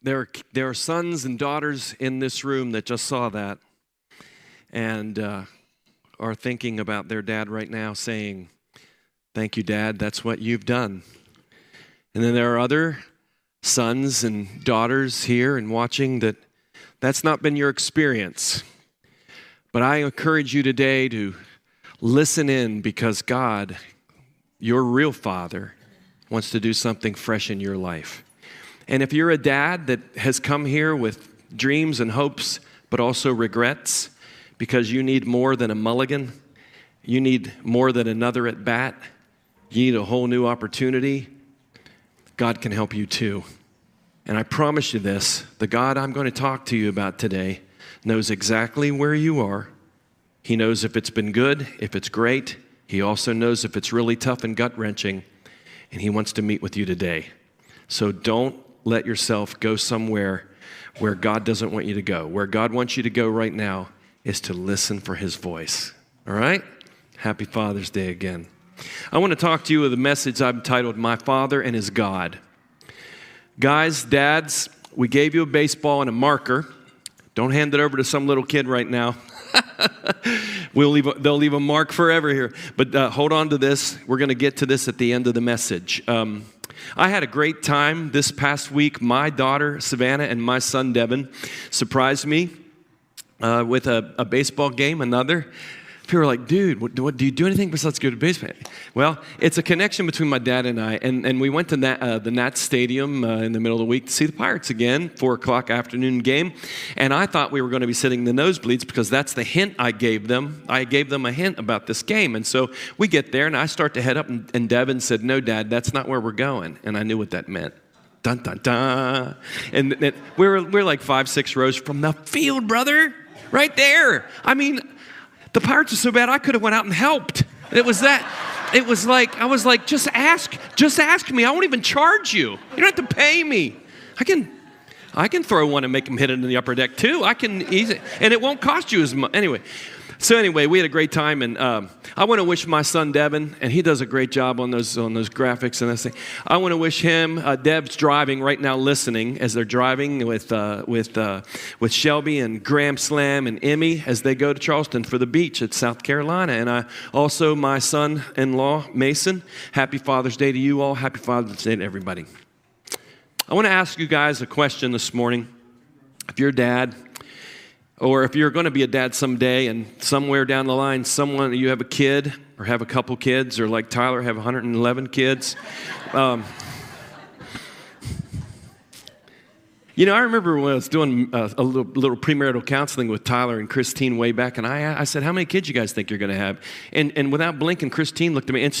There are sons and daughters in this room that just saw that and are thinking about their dad right now saying, thank you, Dad, that's what you've done. And then there are other sons and daughters here and watching that that's not been your experience. But I encourage you today to listen in because God, your real Father, wants to do something fresh in your life. And if you're a dad that has come here with dreams and hopes, but also regrets, because you need more than a mulligan, you need more than another at bat, you need a whole new opportunity, God can help you too. And I promise you this, the God I'm going to talk to you about today knows exactly where you are. He knows if it's been good, if it's great. He also knows if it's really tough and gut-wrenching, and he wants to meet with you today. So don't let yourself go somewhere where God doesn't want you to go. Where God wants you to go right now is to listen for his voice. All right? Happy Father's Day again. I want to talk to you with a message I've titled, My Father and His God. Guys, dads, we gave you a baseball and a marker. Don't hand it over to some little kid right now. They'll leave a mark forever here. But hold on to this. We're going to get to this at the end of the message. I had a great time this past week. My daughter, Savannah, and my son, Devin, surprised me with a baseball game, another. People are like, dude, what do you do anything besides go to baseball? Well, it's a connection between my dad and I, and we went to the Nat Stadium in the middle of the week to see the Pirates again, 4 o'clock afternoon game, and I thought we were going to be sitting in the nosebleeds because that's the hint I gave them. I gave them a hint about this game, and so we get there, and I start to head up, and Devin said, no, Dad, that's not where we're going, and I knew what that meant. Dun, dun, dun. And we're like 5-6 rows from the field, brother, right there. I mean, the Pirates are so bad, I could have went out and helped. It was that. It was like, I was like, just ask me. I won't even charge you. You don't have to pay me. I can throw one and make them hit it in the upper deck too. I can easy, and it won't cost you as much. Anyway, we had a great time, and I want to wish my son Devin, and he does a great job on those graphics and that thing. I want to wish him. Deb's driving right now, listening as they're driving with Shelby and Graham Slam and Emmy as they go to Charleston for the beach at South Carolina. And I also my son-in-law Mason. Happy Father's Day to you all. Happy Father's Day to everybody. I want to ask you guys a question this morning. If you're a dad, or if you're going to be a dad someday and somewhere down the line, someone, you have a kid or have a couple kids or like Tyler, have 111 kids. I remember when I was doing a little premarital counseling with Tyler and Christine way back, and I said, how many kids you guys think you're going to have? And without blinking, Christine looked at me, and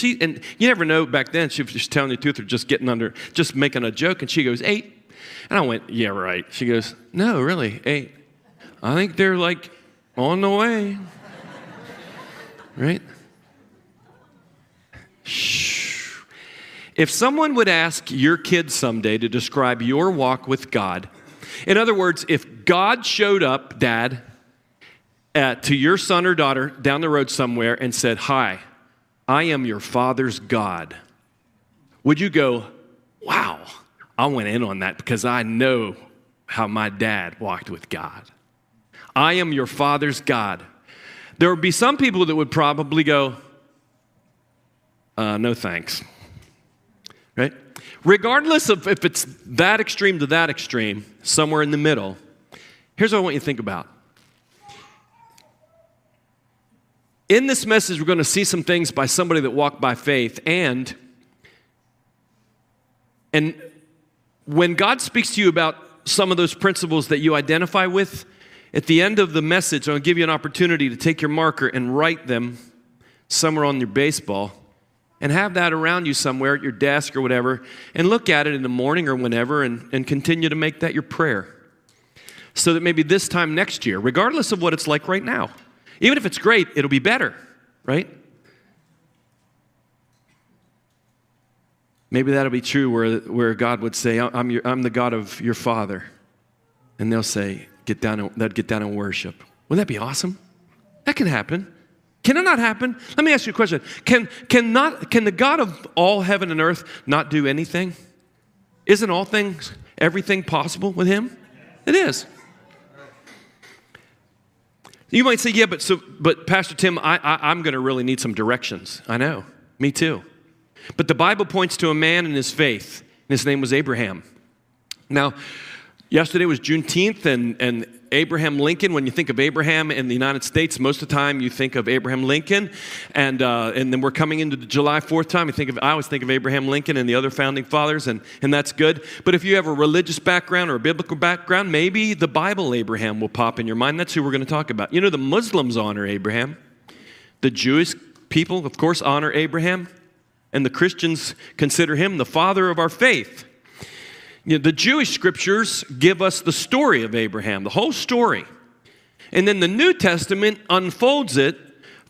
you never know, back then, she was just telling the truth or just making a joke, and she goes, 8. And I went, yeah, right. She goes, no, really, 8. I think they're like on the way, right? Shh. If someone would ask your kid someday to describe your walk with God, in other words, if God showed up, Dad, to your son or daughter down the road somewhere and said, hi, I am your father's God, would you go, wow, I went in on that because I know how my dad walked with God. I am your father's God. There would be some people that would probably go, no thanks, right? Regardless of if it's that extreme to that extreme, somewhere in the middle, here's what I want you to think about. In this message, we're going to see some things by somebody that walked by faith, and when God speaks to you about some of those principles that you identify with, at the end of the message, I'm going to give you an opportunity to take your marker and write them somewhere on your baseball and have that around you somewhere at your desk or whatever, and look at it in the morning or whenever and continue to make that your prayer so that maybe this time next year, regardless of what it's like right now, even if it's great, it'll be better, right? Maybe that'll be true where God would say, I'm the God of your father. And they'll say, get down and worship. Wouldn't that be awesome? That can happen. Can it not happen? Let me ask you a question. Can the God of all heaven and earth not do anything? Isn't all things everything possible with him? It is. You might say, yeah, but Pastor Tim, I'm going to really need some directions. I know, me too. But the Bible points to a man in his faith, and his name was Abraham. Now, yesterday was Juneteenth, and Abraham Lincoln, when you think of Abraham in the United States, most of the time you think of Abraham Lincoln, and then we're coming into the July 4th time. I always think of Abraham Lincoln and the other founding fathers, and that's good. But if you have a religious background or a biblical background, maybe the Bible Abraham will pop in your mind. That's who we're going to talk about. You know, the Muslims honor Abraham. The Jewish people, of course, honor Abraham, and the Christians consider him the father of our faith. You know, the Jewish scriptures give us the story of Abraham, the whole story. And then the New Testament unfolds it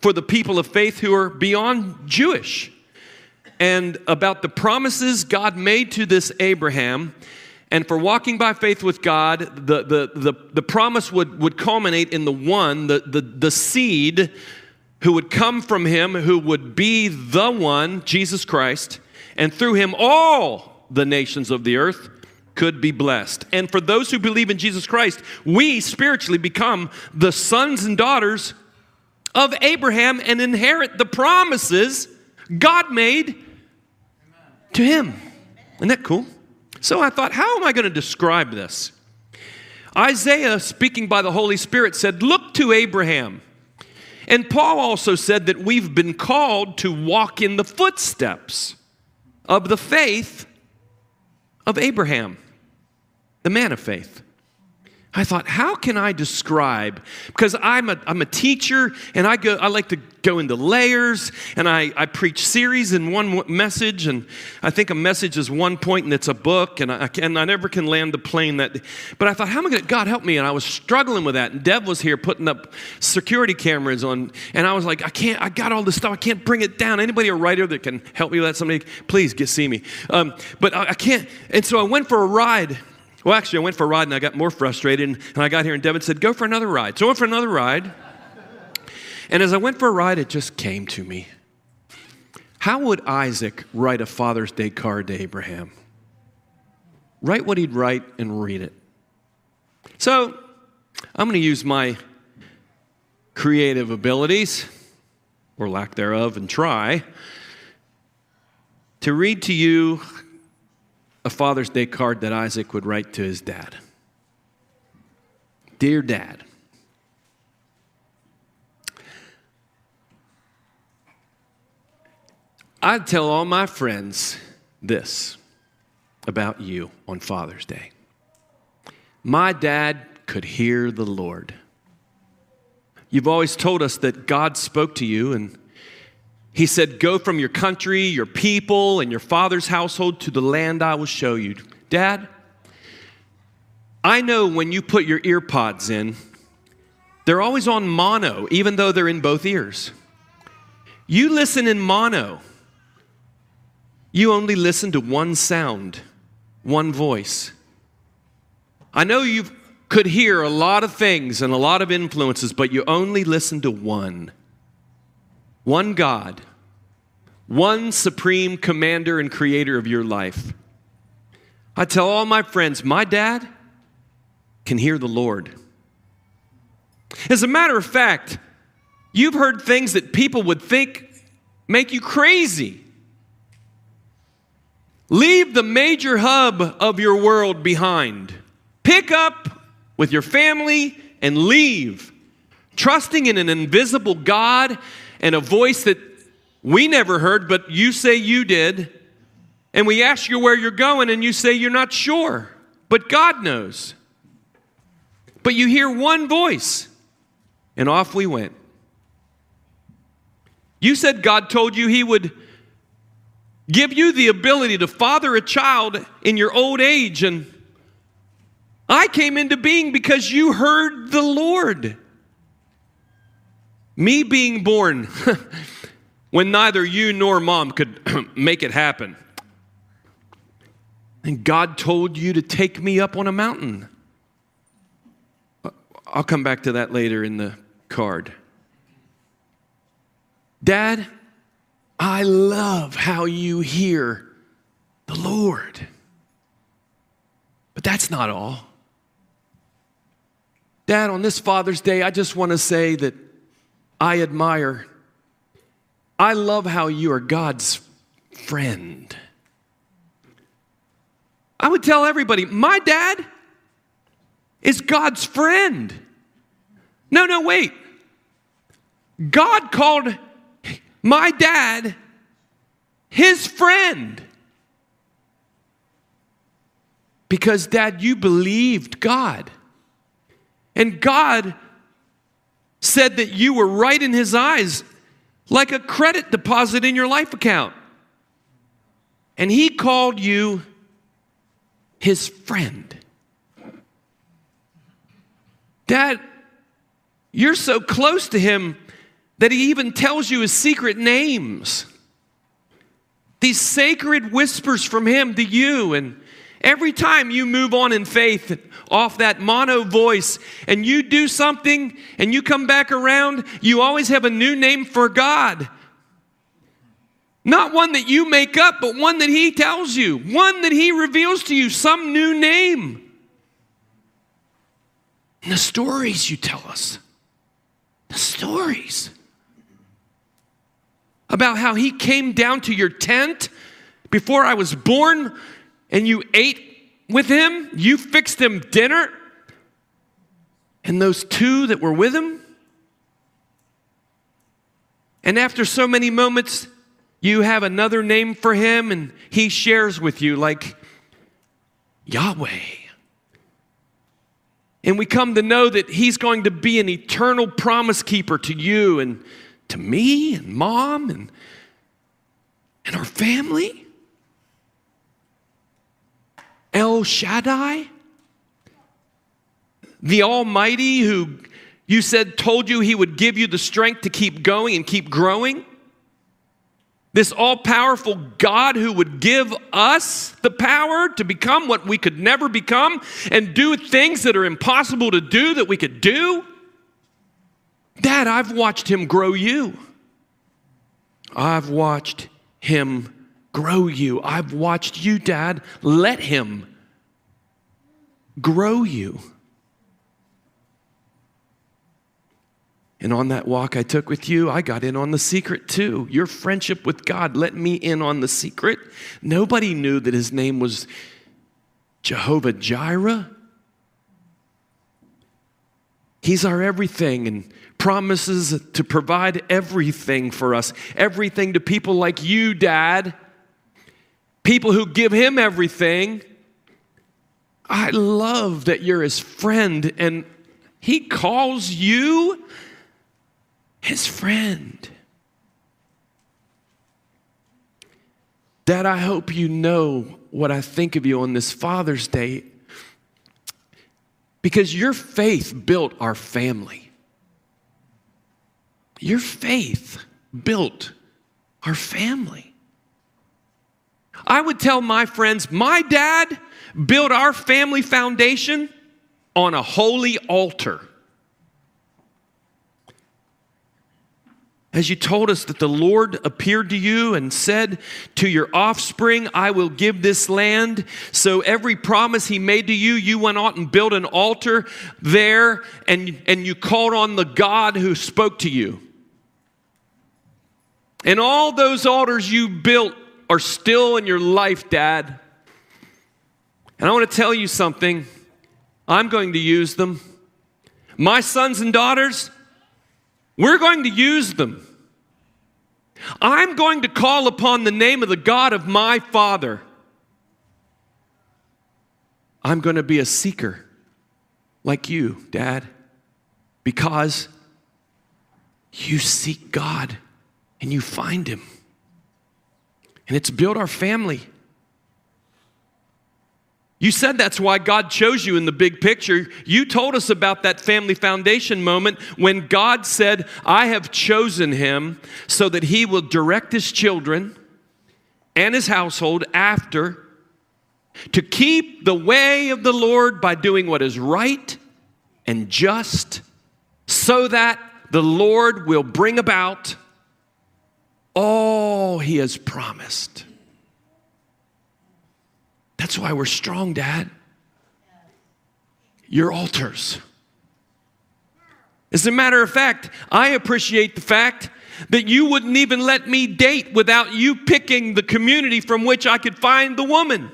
for the people of faith who are beyond Jewish, and about the promises God made to this Abraham. And for walking by faith with God, the promise would culminate in the one, the seed who would come from him, who would be the one, Jesus Christ, and through him all the nations of the earth could be blessed. And for those who believe in Jesus Christ, we spiritually become the sons and daughters of Abraham and inherit the promises God made to him. Isn't that cool? So I thought, how am I going to describe this? Isaiah, speaking by the Holy Spirit, said, look to Abraham. And Paul also said that we've been called to walk in the footsteps of the faith of Abraham, the man of faith. I thought, how can I describe? Because I'm a teacher, and I like to go into layers, and I preach series in one message, and I think a message is one point, and it's a book, and I never can land the plane that. But I thought, how am I going to? God help me! And I was struggling with that. And Dev was here putting up security cameras on, and I was like, I got all this stuff. I can't bring it down. Anybody a writer that can help me with that? Somebody, please see me. But I can't. And so I went for a ride. Well, actually, I went for a ride, and I got more frustrated, and I got here, and Devin said, go for another ride. So I went for another ride, and as I went for a ride, it just came to me. How would Isaac write a Father's Day card to Abraham? Write what he'd write and read it. So I'm going to use my creative abilities, or lack thereof, and try to read to you a Father's Day card that Isaac would write to his dad. Dear Dad, I'd tell all my friends this about you on Father's Day. My dad could hear the Lord. You've always told us that God spoke to you, and He said, go from your country, your people, and your father's household to the land I will show you. Dad, I know when you put your ear pods in, they're always on mono, even though they're in both ears. You listen in mono. You only listen to one sound, one voice. I know you could hear a lot of things and a lot of influences, but you only listen to one. One God, one supreme commander and creator of your life. I tell all my friends, my dad can hear the Lord. As a matter of fact, you've heard things that people would think make you crazy. Leave the major hub of your world behind. Pick up with your family and leave, trusting in an invisible God and a voice that we never heard, but you say you did. And we ask you where you're going, and you say you're not sure. But God knows. But you hear one voice, and off we went. You said God told you He would give you the ability to father a child in your old age. And I came into being because you heard the Lord. Me being born when neither you nor mom could make it happen. And God told you to take me up on a mountain. I'll come back to that later in the card. Dad, I love how you hear the Lord. But that's not all. Dad, on this Father's Day, I just want to say that I admire, I love how you are God's friend. I would tell everybody, my dad is God's friend. No, wait. God called my dad his friend. Because, Dad, you believed God. And God said that you were right in his eyes, like a credit deposit in your life account. And he called you his friend. Dad, you're so close to him that he even tells you his secret names. These sacred whispers from him to you. And every time you move on in faith off that mono voice and you do something and you come back around, you always have a new name for God. Not one that you make up, but one that he tells you, one that he reveals to you, some new name. And the stories you tell us, the stories about how he came down to your tent before I was born and you ate with him, you fixed him dinner, and those two that were with him. And after so many moments, you have another name for him and he shares with you like Yahweh. And we come to know that he's going to be an eternal promise keeper to you and to me and Mom and our family. El Shaddai, the Almighty who you said told you he would give you the strength to keep going and keep growing. This all-powerful God who would give us the power to become what we could never become and do things that are impossible to do that we could do. Dad, I've watched him grow you. I've watched him grow you. I've watched you, Dad. Let him grow you. And on that walk I took with you, I got in on the secret too. Your friendship with God let me in on the secret. Nobody knew that his name was Jehovah Jireh. He's our everything and promises to provide everything for us. Everything to people like you, Dad. People who give him everything. I love that you're his friend and he calls you his friend. Dad, I hope you know what I think of you on this Father's Day because your faith built our family. Your faith built our family. I would tell my friends, my dad built our family foundation on a holy altar. As you told us that the Lord appeared to you and said to your offspring, I will give this land. So every promise he made to you, you went out and built an altar there and you called on the God who spoke to you. And all those altars you built are still in your life, Dad. And I want to tell you something. I'm going to use them. My sons and daughters, we're going to use them. I'm going to call upon the name of the God of my Father. I'm going to be a seeker like you, Dad, because you seek God and you find him. And it's built our family. You said that's why God chose you in the big picture. You told us about that family foundation moment when God said, I have chosen him so that he will direct his children and his household after to keep the way of the Lord by doing what is right and just so that the Lord will bring about all he has promised. That's why we're strong, Dad. your altars. As a matter of fact, I appreciate the fact that you wouldn't even let me date without you picking the community from which I could find the woman.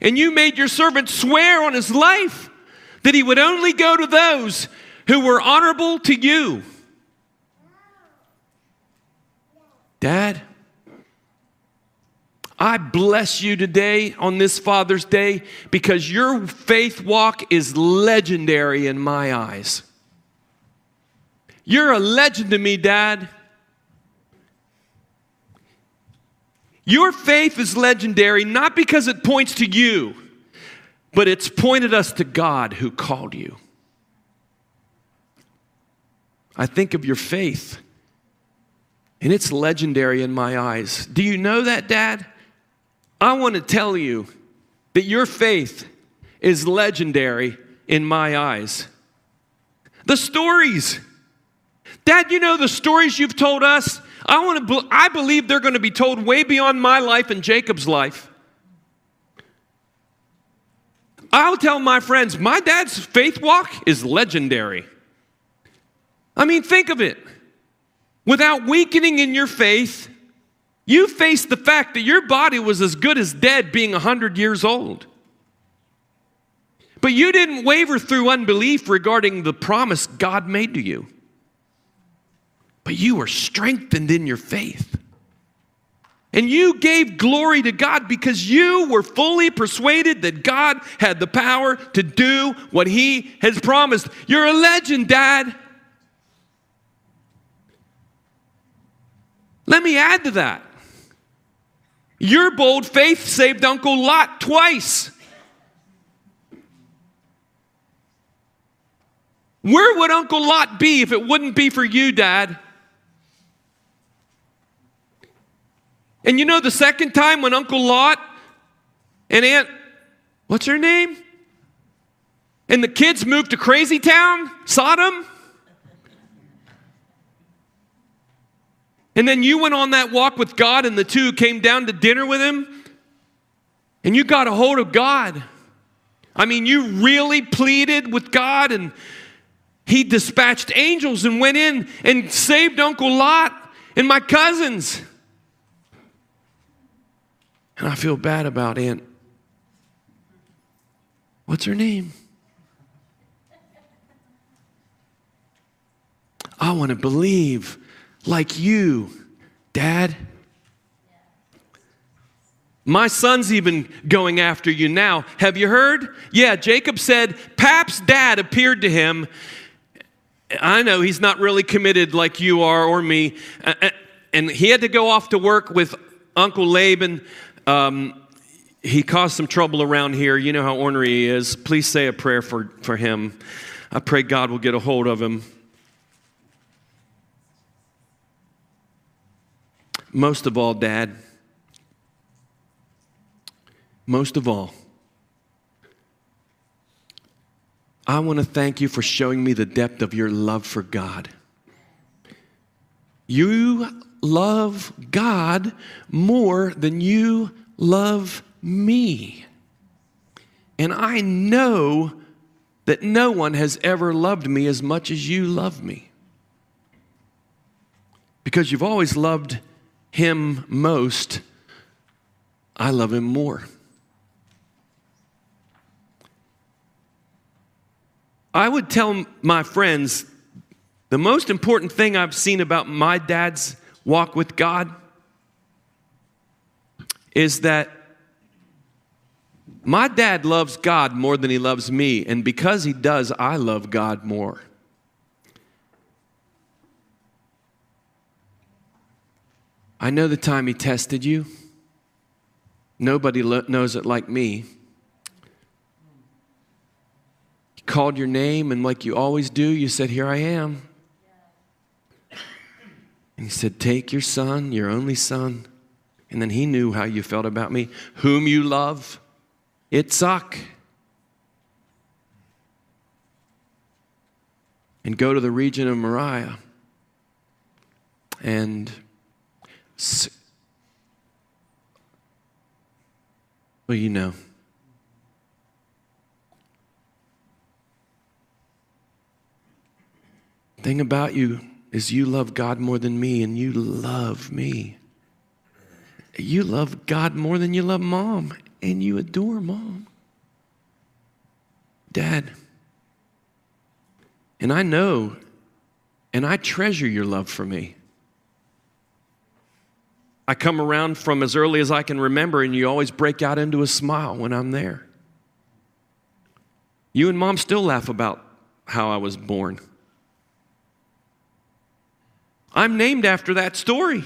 And you made your servant swear on his life that he would only go to those who were honorable to you. Dad, I bless you today on this Father's Day because your faith walk is legendary in my eyes. You're a legend to me, Dad. Your faith is legendary not because it points to you, but it's pointed us to God who called you. I think of your faith, and it's legendary in my eyes. Do you know that, Dad? I want to tell you that your faith is legendary in my eyes. The stories. Dad, you know the stories you've told us? I believe they're going to be told way beyond my life and Jacob's life. I'll tell my friends, my dad's faith walk is legendary. I mean, think of it. Without weakening in your faith, you faced the fact that your body was as good as dead being 100 years old. But you didn't waver through unbelief regarding the promise God made to you. But you were strengthened in your faith. And you gave glory to God because you were fully persuaded that God had the power to do what He has promised. You're a legend, Dad. Let me add to that. Your bold faith saved Uncle Lot twice. Where would Uncle Lot be if it wouldn't be for you, Dad? And you know the second time when Uncle Lot and Aunt, what's her name? And the kids moved to Crazy Town, Sodom. And then you went on that walk with God and the two came down to dinner with Him. And you got a hold of God. I mean, you really pleaded with God and He dispatched angels and went in and saved Uncle Lot and my cousins. And I feel bad about Aunt. What's her name? I want to believe like you, Dad. My son's even going after you now. Have you heard? Yeah, Jacob said, Pap's dad appeared to him. I know he's not really committed like you are or me. And he had to go off to work with Uncle Laban. He caused some trouble around here. You know how ornery he is. Please say a prayer for him. I pray God will get a hold of him. Most of all, Dad, most of all, I want to thank you for showing me the depth of your love for God. You love God more than you love me. And I know that no one has ever loved me as much as you love me. Because you've always loved Him most, I love Him more. I would tell my friends, the most important thing I've seen about my dad's walk with God is that my dad loves God more than he loves me, and because he does, I love God more. I know the time he tested you. Nobody knows it like me. Called your name, and like you always do, you said, here I am. And He said, take your son, your only son. And then He knew how you felt about me, whom you love, Itzhak. And go to the region of Moriah. And well, you know. thing about you is you love God more than me, and you love me. You love God more than you love mom, and you adore mom, dad. And I know, and I treasure your love for me. I come around from as early as I can remember, and you always break out into a smile when I'm there. You and mom still laugh about how I was born. I'm named after that story.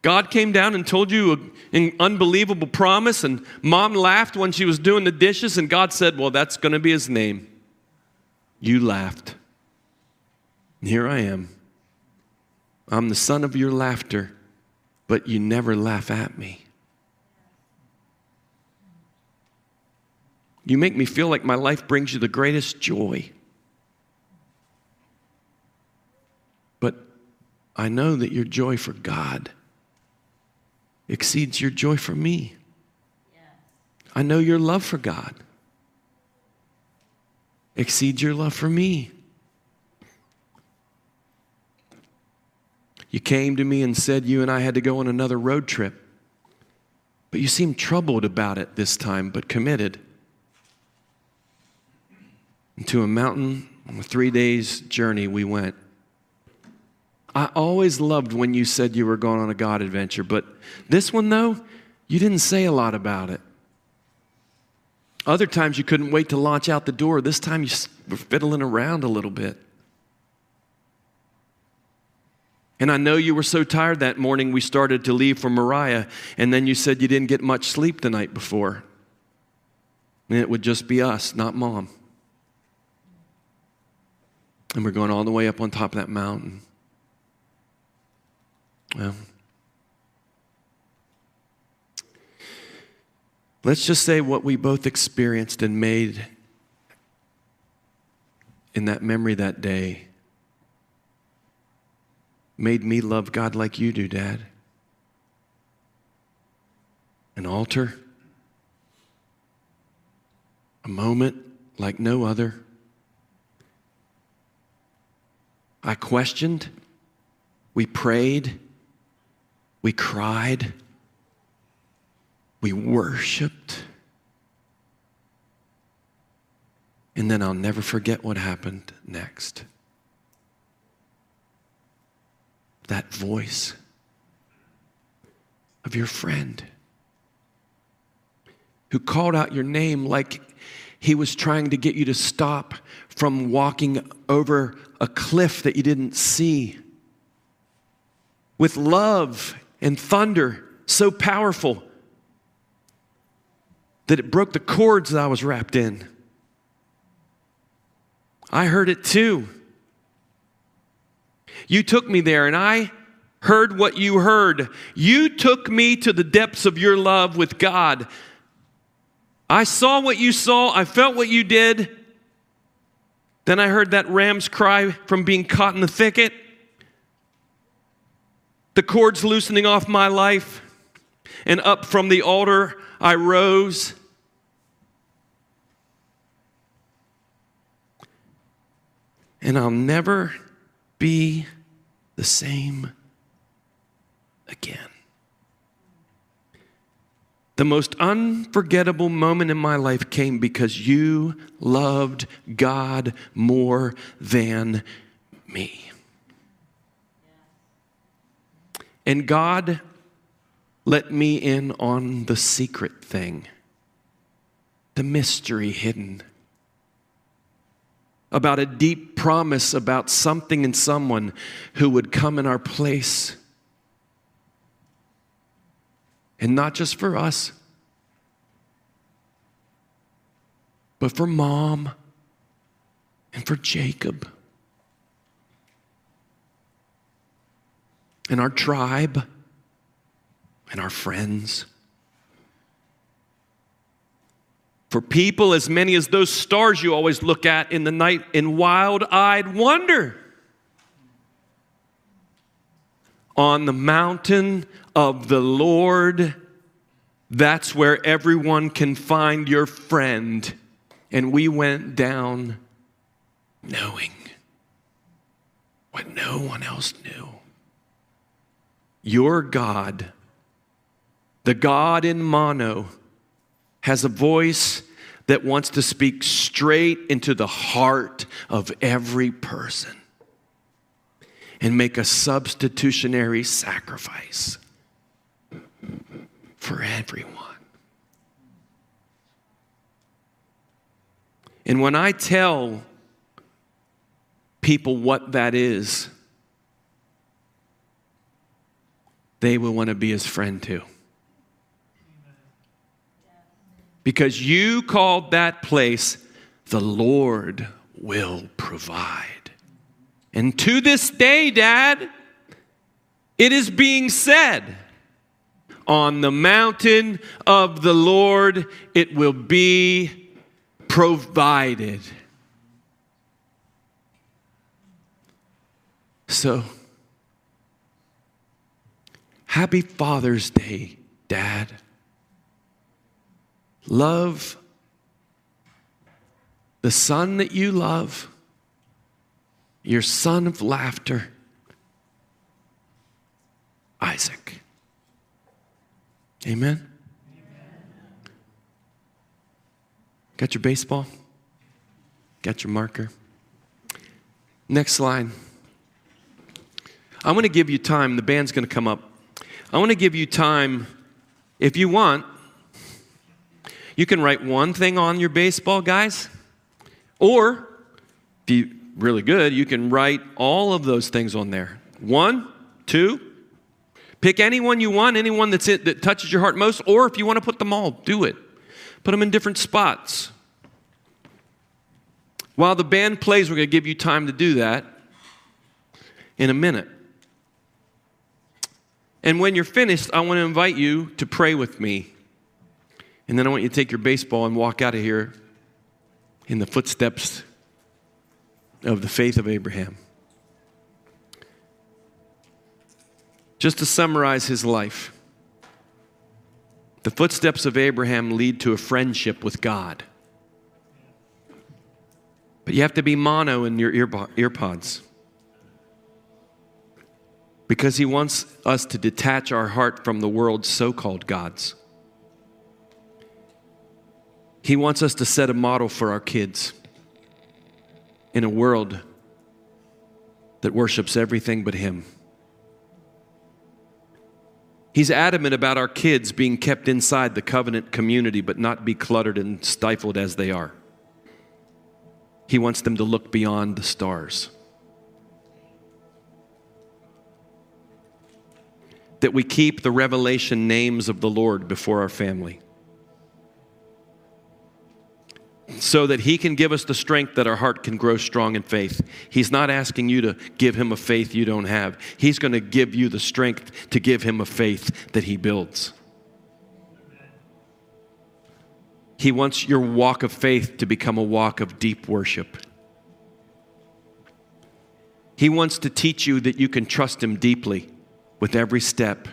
God came down and told you an unbelievable promise, and mom laughed when she was doing the dishes, and God said, well, that's going to be his name. You laughed. And here I am. I'm the son of your laughter, but you never laugh at me. You make me feel like my life brings you the greatest joy. But I know that your joy for God exceeds your joy for me. Yeah. I know your love for God exceeds your love for me. You came to me and said you and I had to go on another road trip. But you seemed troubled about it this time, but committed. And to a mountain on a 3 days journey we went. I always loved when you said you were going on a God adventure, but this one, though, you didn't say a lot about it. Other times you couldn't wait to launch out the door. This time you were fiddling around a little bit. And I know you were so tired that morning we started to leave for Moriah, and then you said you didn't get much sleep the night before. And it would just be us, not mom. And we're going all the way up on top of that mountain. Well, let's just say what we both experienced and made in that memory that day made me love God like you do, Dad. An altar, a moment like no other. I questioned, we prayed, we cried, we worshiped, and then I'll never forget what happened next. That voice of your friend who called out your name like he was trying to get you to stop from walking over a cliff that you didn't see. With love and thunder so powerful that it broke the cords that I was wrapped in. I heard it too. You took me there, and I heard what you heard. You took me to the depths of your love with God. I saw what you saw. I felt what you did. Then I heard that ram's cry from being caught in the thicket, the cords loosening off my life, and up from the altar I rose. And I'll never be the same again. The most unforgettable moment in my life came because you loved God more than me. And God let me in on the secret thing, the mystery hidden, about a deep promise about something and someone who would come in our place. And not just for us, but for mom and for Jacob and our tribe and our friends. For people as many as those stars you always look at in the night in wild-eyed wonder. On the mountain of the Lord, that's where everyone can find your friend. And we went down knowing what no one else knew. Your God, the God in mono, has a voice that wants to speak straight into the heart of every person and make a substitutionary sacrifice for everyone. And when I tell people what that is, they will want to be his friend too. Because you called that place, the Lord will provide. And to this day, Dad, it is being said, on the mountain of the Lord, it will be provided. So, happy Father's Day, Dad. Love the son that you love, your son of laughter, Isaac. Amen? Amen. Got your baseball? Got your marker? Next slide. I want to give you time. The band's going to come up. I want to give you time. If you want, you can write one thing on your baseball, guys. Or, if you're really good, you can write all of those things on there. 1, 2. Pick anyone you want, anyone that touches your heart most. Or if you want to put them all, do it. Put them in different spots. While the band plays, we're going to give you time to do that in a minute. And when you're finished, I want to invite you to pray with me. And then I want you to take your baseball and walk out of here in the footsteps of the faith of Abraham. Just to summarize his life, the footsteps of Abraham lead to a friendship with God. But you have to be mono in your earpods. Because he wants us to detach our heart from the world's so-called gods. He wants us to set a model for our kids in a world that worships everything but him. He's adamant about our kids being kept inside the covenant community but not be cluttered and stifled as they are. He wants them to look beyond the stars. That we keep the revelation names of the Lord before our family so that he can give us the strength that our heart can grow strong in faith. He's not asking you to give him a faith you don't have. He's going to give you the strength to give him a faith that he builds. He wants your walk of faith to become a walk of deep worship. He wants to teach you that you can trust him deeply with every step.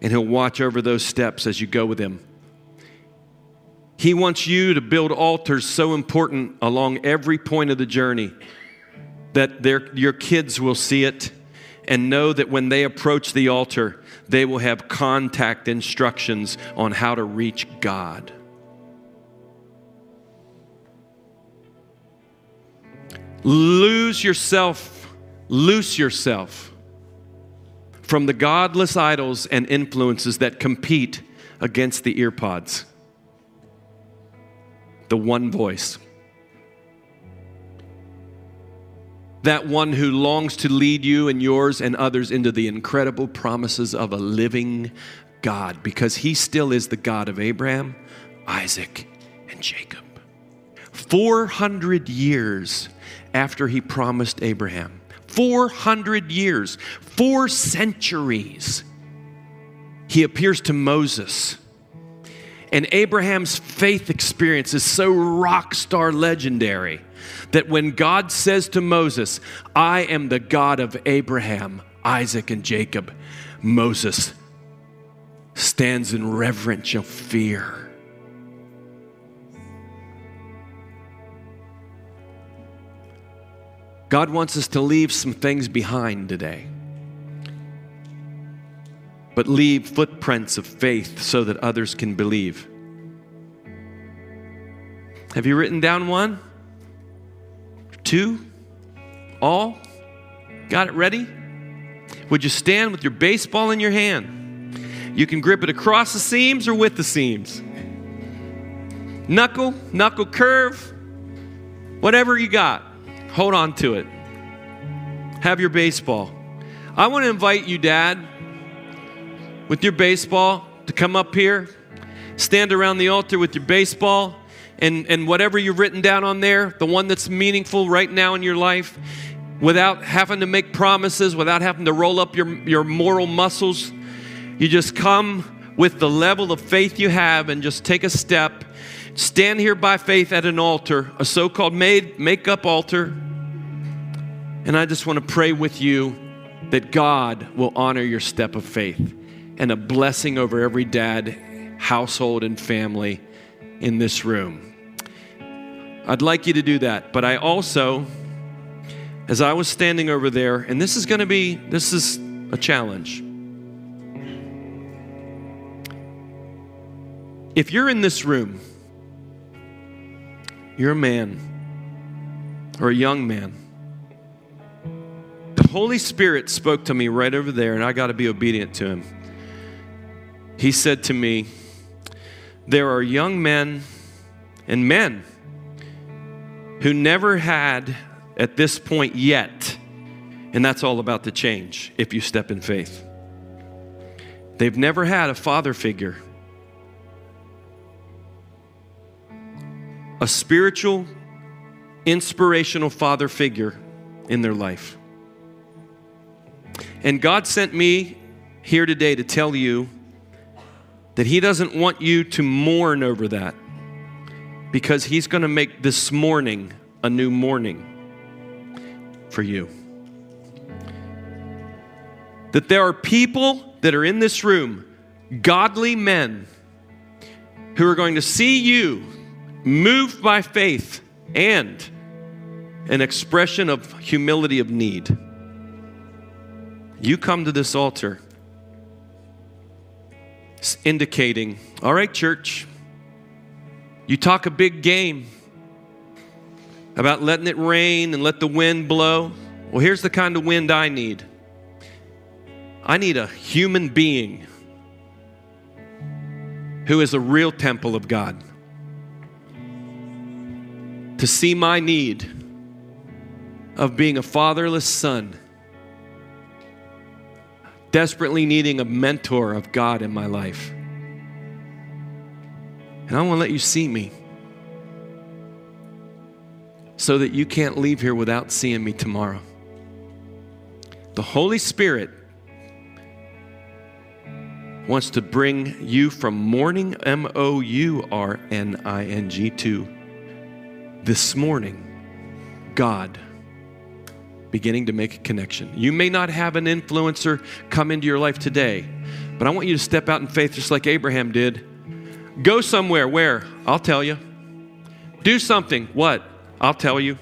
And he'll watch over those steps as you go with him. He wants you to build altars so important along every point of the journey that your kids will see it and know that when they approach the altar, they will have contact instructions on how to reach God. Loose yourself from the godless idols and influences that compete against the earpods. The one voice. That one who longs to lead you and yours and others into the incredible promises of a living God, because he still is the God of Abraham, Isaac, and Jacob. 400 years after he promised Abraham. 400 years, 4 centuries, he appears to Moses. And Abraham's faith experience is so rock star legendary that when God says to Moses, I am the God of Abraham, Isaac, and Jacob, Moses stands in reverential fear. God wants us to leave some things behind today, but leave footprints of faith so that others can believe. Have you written down one? Two? All? Got it ready? Would you stand with your baseball in your hand? You can grip it across the seams or with the seams. Knuckle, knuckle curve, whatever you got, hold on to it. Have your baseball. I want to invite you, Dad, with your baseball to come up here, stand around the altar with your baseball, and whatever you've written down on there, the one that's meaningful right now in your life, without having to make promises, without having to roll up your moral muscles. You just come with the level of faith you have and just take a step. Stand here by faith at an altar, a so-called make-up altar. And I just want to pray with you that God will honor your step of faith and a blessing over every dad, household, and family in this room. I'd like you to do that, but I also... as I was standing over there, and this is a challenge. If you're in this room, you're a man or a young man. The Holy Spirit spoke to me right over there, and I got to be obedient to him. He said to me, there are young men and men who never had at this point yet, and that's all about to change if you step in faith. They've never had a father figure, a spiritual, inspirational father figure in their life. And God sent me here today to tell you that He doesn't want you to mourn over that, because He's going to make this morning a new morning for you. That there are people that are in this room, godly men, who are going to see you moved by faith and an expression of humility of need. You come to this altar indicating, all right, church, you talk a big game about letting it rain and let the wind blow. Well, here's the kind of wind I need. I need a human being who is a real temple of God to see my need of being a fatherless son, desperately needing a mentor of God in my life. And I want to let you see me, so that you can't leave here without seeing me tomorrow. The Holy Spirit wants to bring you from morning, M-O-U-R-N-I-N-G, to this morning, God beginning to make a connection. You may not have an influencer come into your life today, but I want you to step out in faith just like Abraham did. Go somewhere. Where? I'll tell you. Do something. What? I'll tell you.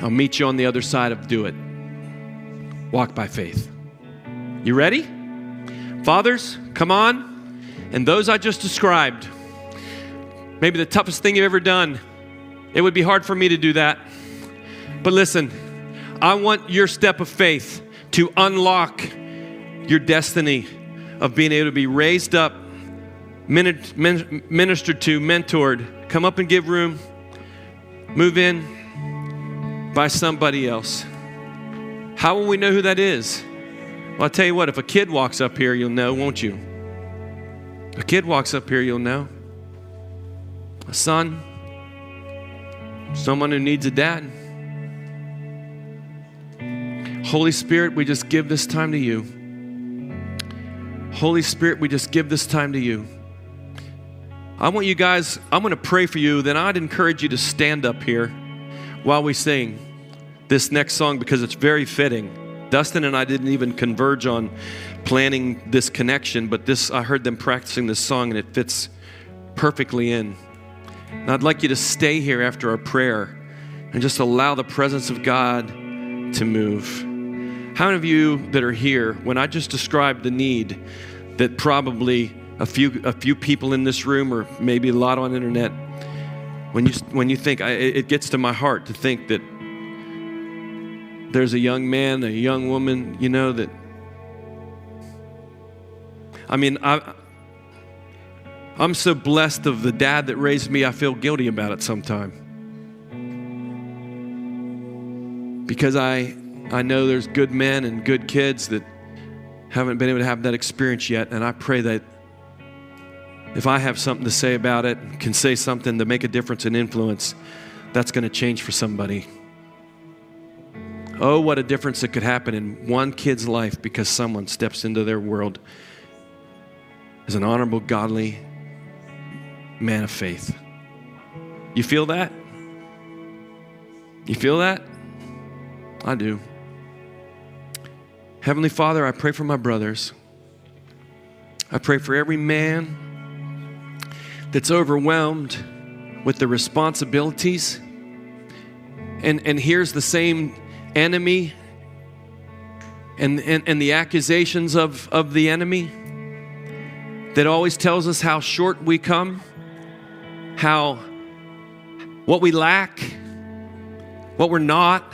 I'll meet you on the other side of do it. Walk by faith. You ready? Fathers, come on. And those I just described, maybe the toughest thing you've ever done. It would be hard for me to do that. But listen, I want your step of faith to unlock your destiny of being able to be raised up, ministered to, mentored. Come up and give room. Move in by somebody else. How will we know who that is? Well, I'll tell you what, if a kid walks up here, you'll know, won't you? A kid walks up here, you'll know. A son, someone who needs a dad. Holy Spirit, we just give this time to you. Holy Spirit, we just give this time to you. I want you guys, I'm going to pray for you, then I'd encourage you to stand up here while we sing this next song, because it's very fitting. Dustin and I didn't even converge on planning this connection, but I heard them practicing this song and it fits perfectly in. And I'd like you to stay here after our prayer and just allow the presence of God to move. How many of you that are here, when I just described the need that probably a few people in this room or maybe a lot on the internet, when you think, it gets to my heart to think that there's a young man, a young woman, you know, that, I mean, I'm so blessed of the dad that raised me, I feel guilty about it sometimes. Because I know there's good men and good kids that haven't been able to have that experience yet, and I pray that if I have something to say about it, can say something to make a difference and influence, that's going to change for somebody. Oh, what a difference that could happen in one kid's life because someone steps into their world as an honorable, godly man of faith. You feel that? You feel that? I do. Heavenly Father, I pray for my brothers. I pray for every man that's overwhelmed with the responsibilities and hears the same enemy and the accusations of the enemy that always tells us how short we come, how what we lack, what we're not,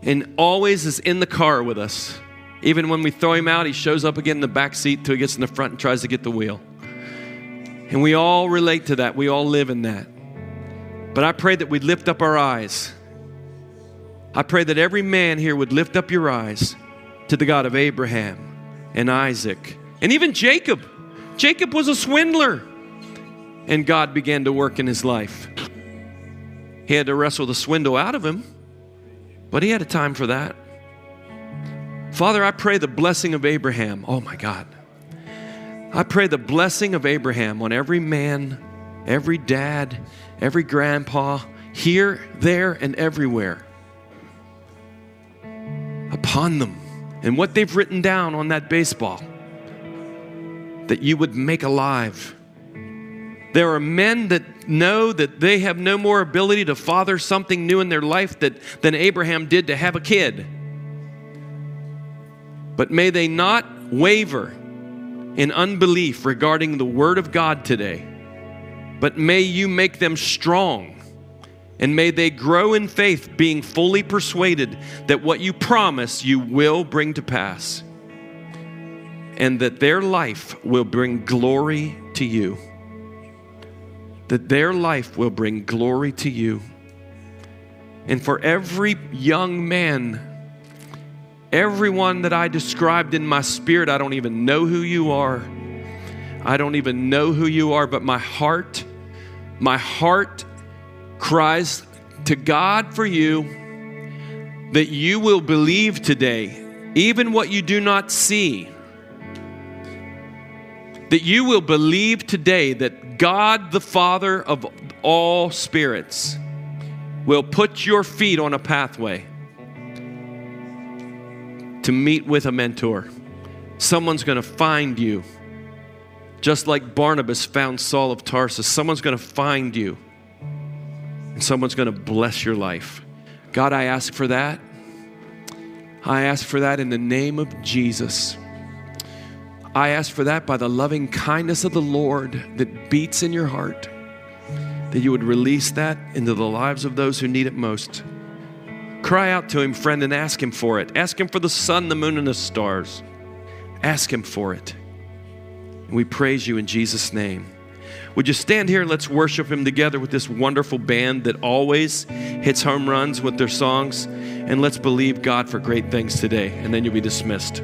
and always is in the car with us. Even when we throw him out, he shows up again in the back seat till he gets in the front and tries to get the wheel. And we all relate to that. We all live in that. But I pray that we lift up our eyes. I pray that every man here would lift up your eyes to the God of Abraham and Isaac and even Jacob. Jacob was a swindler, and God began to work in his life. He had to wrestle the swindle out of him, but he had a time for that. Father, I pray the blessing of Abraham. Oh, my God. I pray the blessing of Abraham on every man, every dad, every grandpa, here, there, and everywhere, upon them and what they've written down on that baseball, that you would make alive. There are men that know that they have no more ability to father something new in their life than Abraham did to have a kid. But may they not waver in unbelief regarding the Word of God today, but may you make them strong, and may they grow in faith, being fully persuaded that what you promise you will bring to pass, and that their life will bring glory to you. That their life will bring glory to you. And for every young man, everyone that I described in my spirit, I don't even know who you are. I don't even know who you are, but my heart cries to God for you, that you will believe today, even what you do not see. That you will believe today that God, the Father of all spirits, will put your feet on a pathway to meet with a mentor. Someone's going to find you, just like Barnabas found Saul of Tarsus. Someone's going to find you, and someone's going to bless your life. God, I ask for that. I ask for that in the name of Jesus. I ask for that by the loving kindness of the Lord that beats in your heart, that you would release that into the lives of those who need it most. Cry out to him, friend, and ask him for it. Ask him for the sun, the moon, and the stars. Ask him for it. And we praise you in Jesus' name. Would you stand here and let's worship him together with this wonderful band that always hits home runs with their songs. And let's believe God for great things today. And then you'll be dismissed.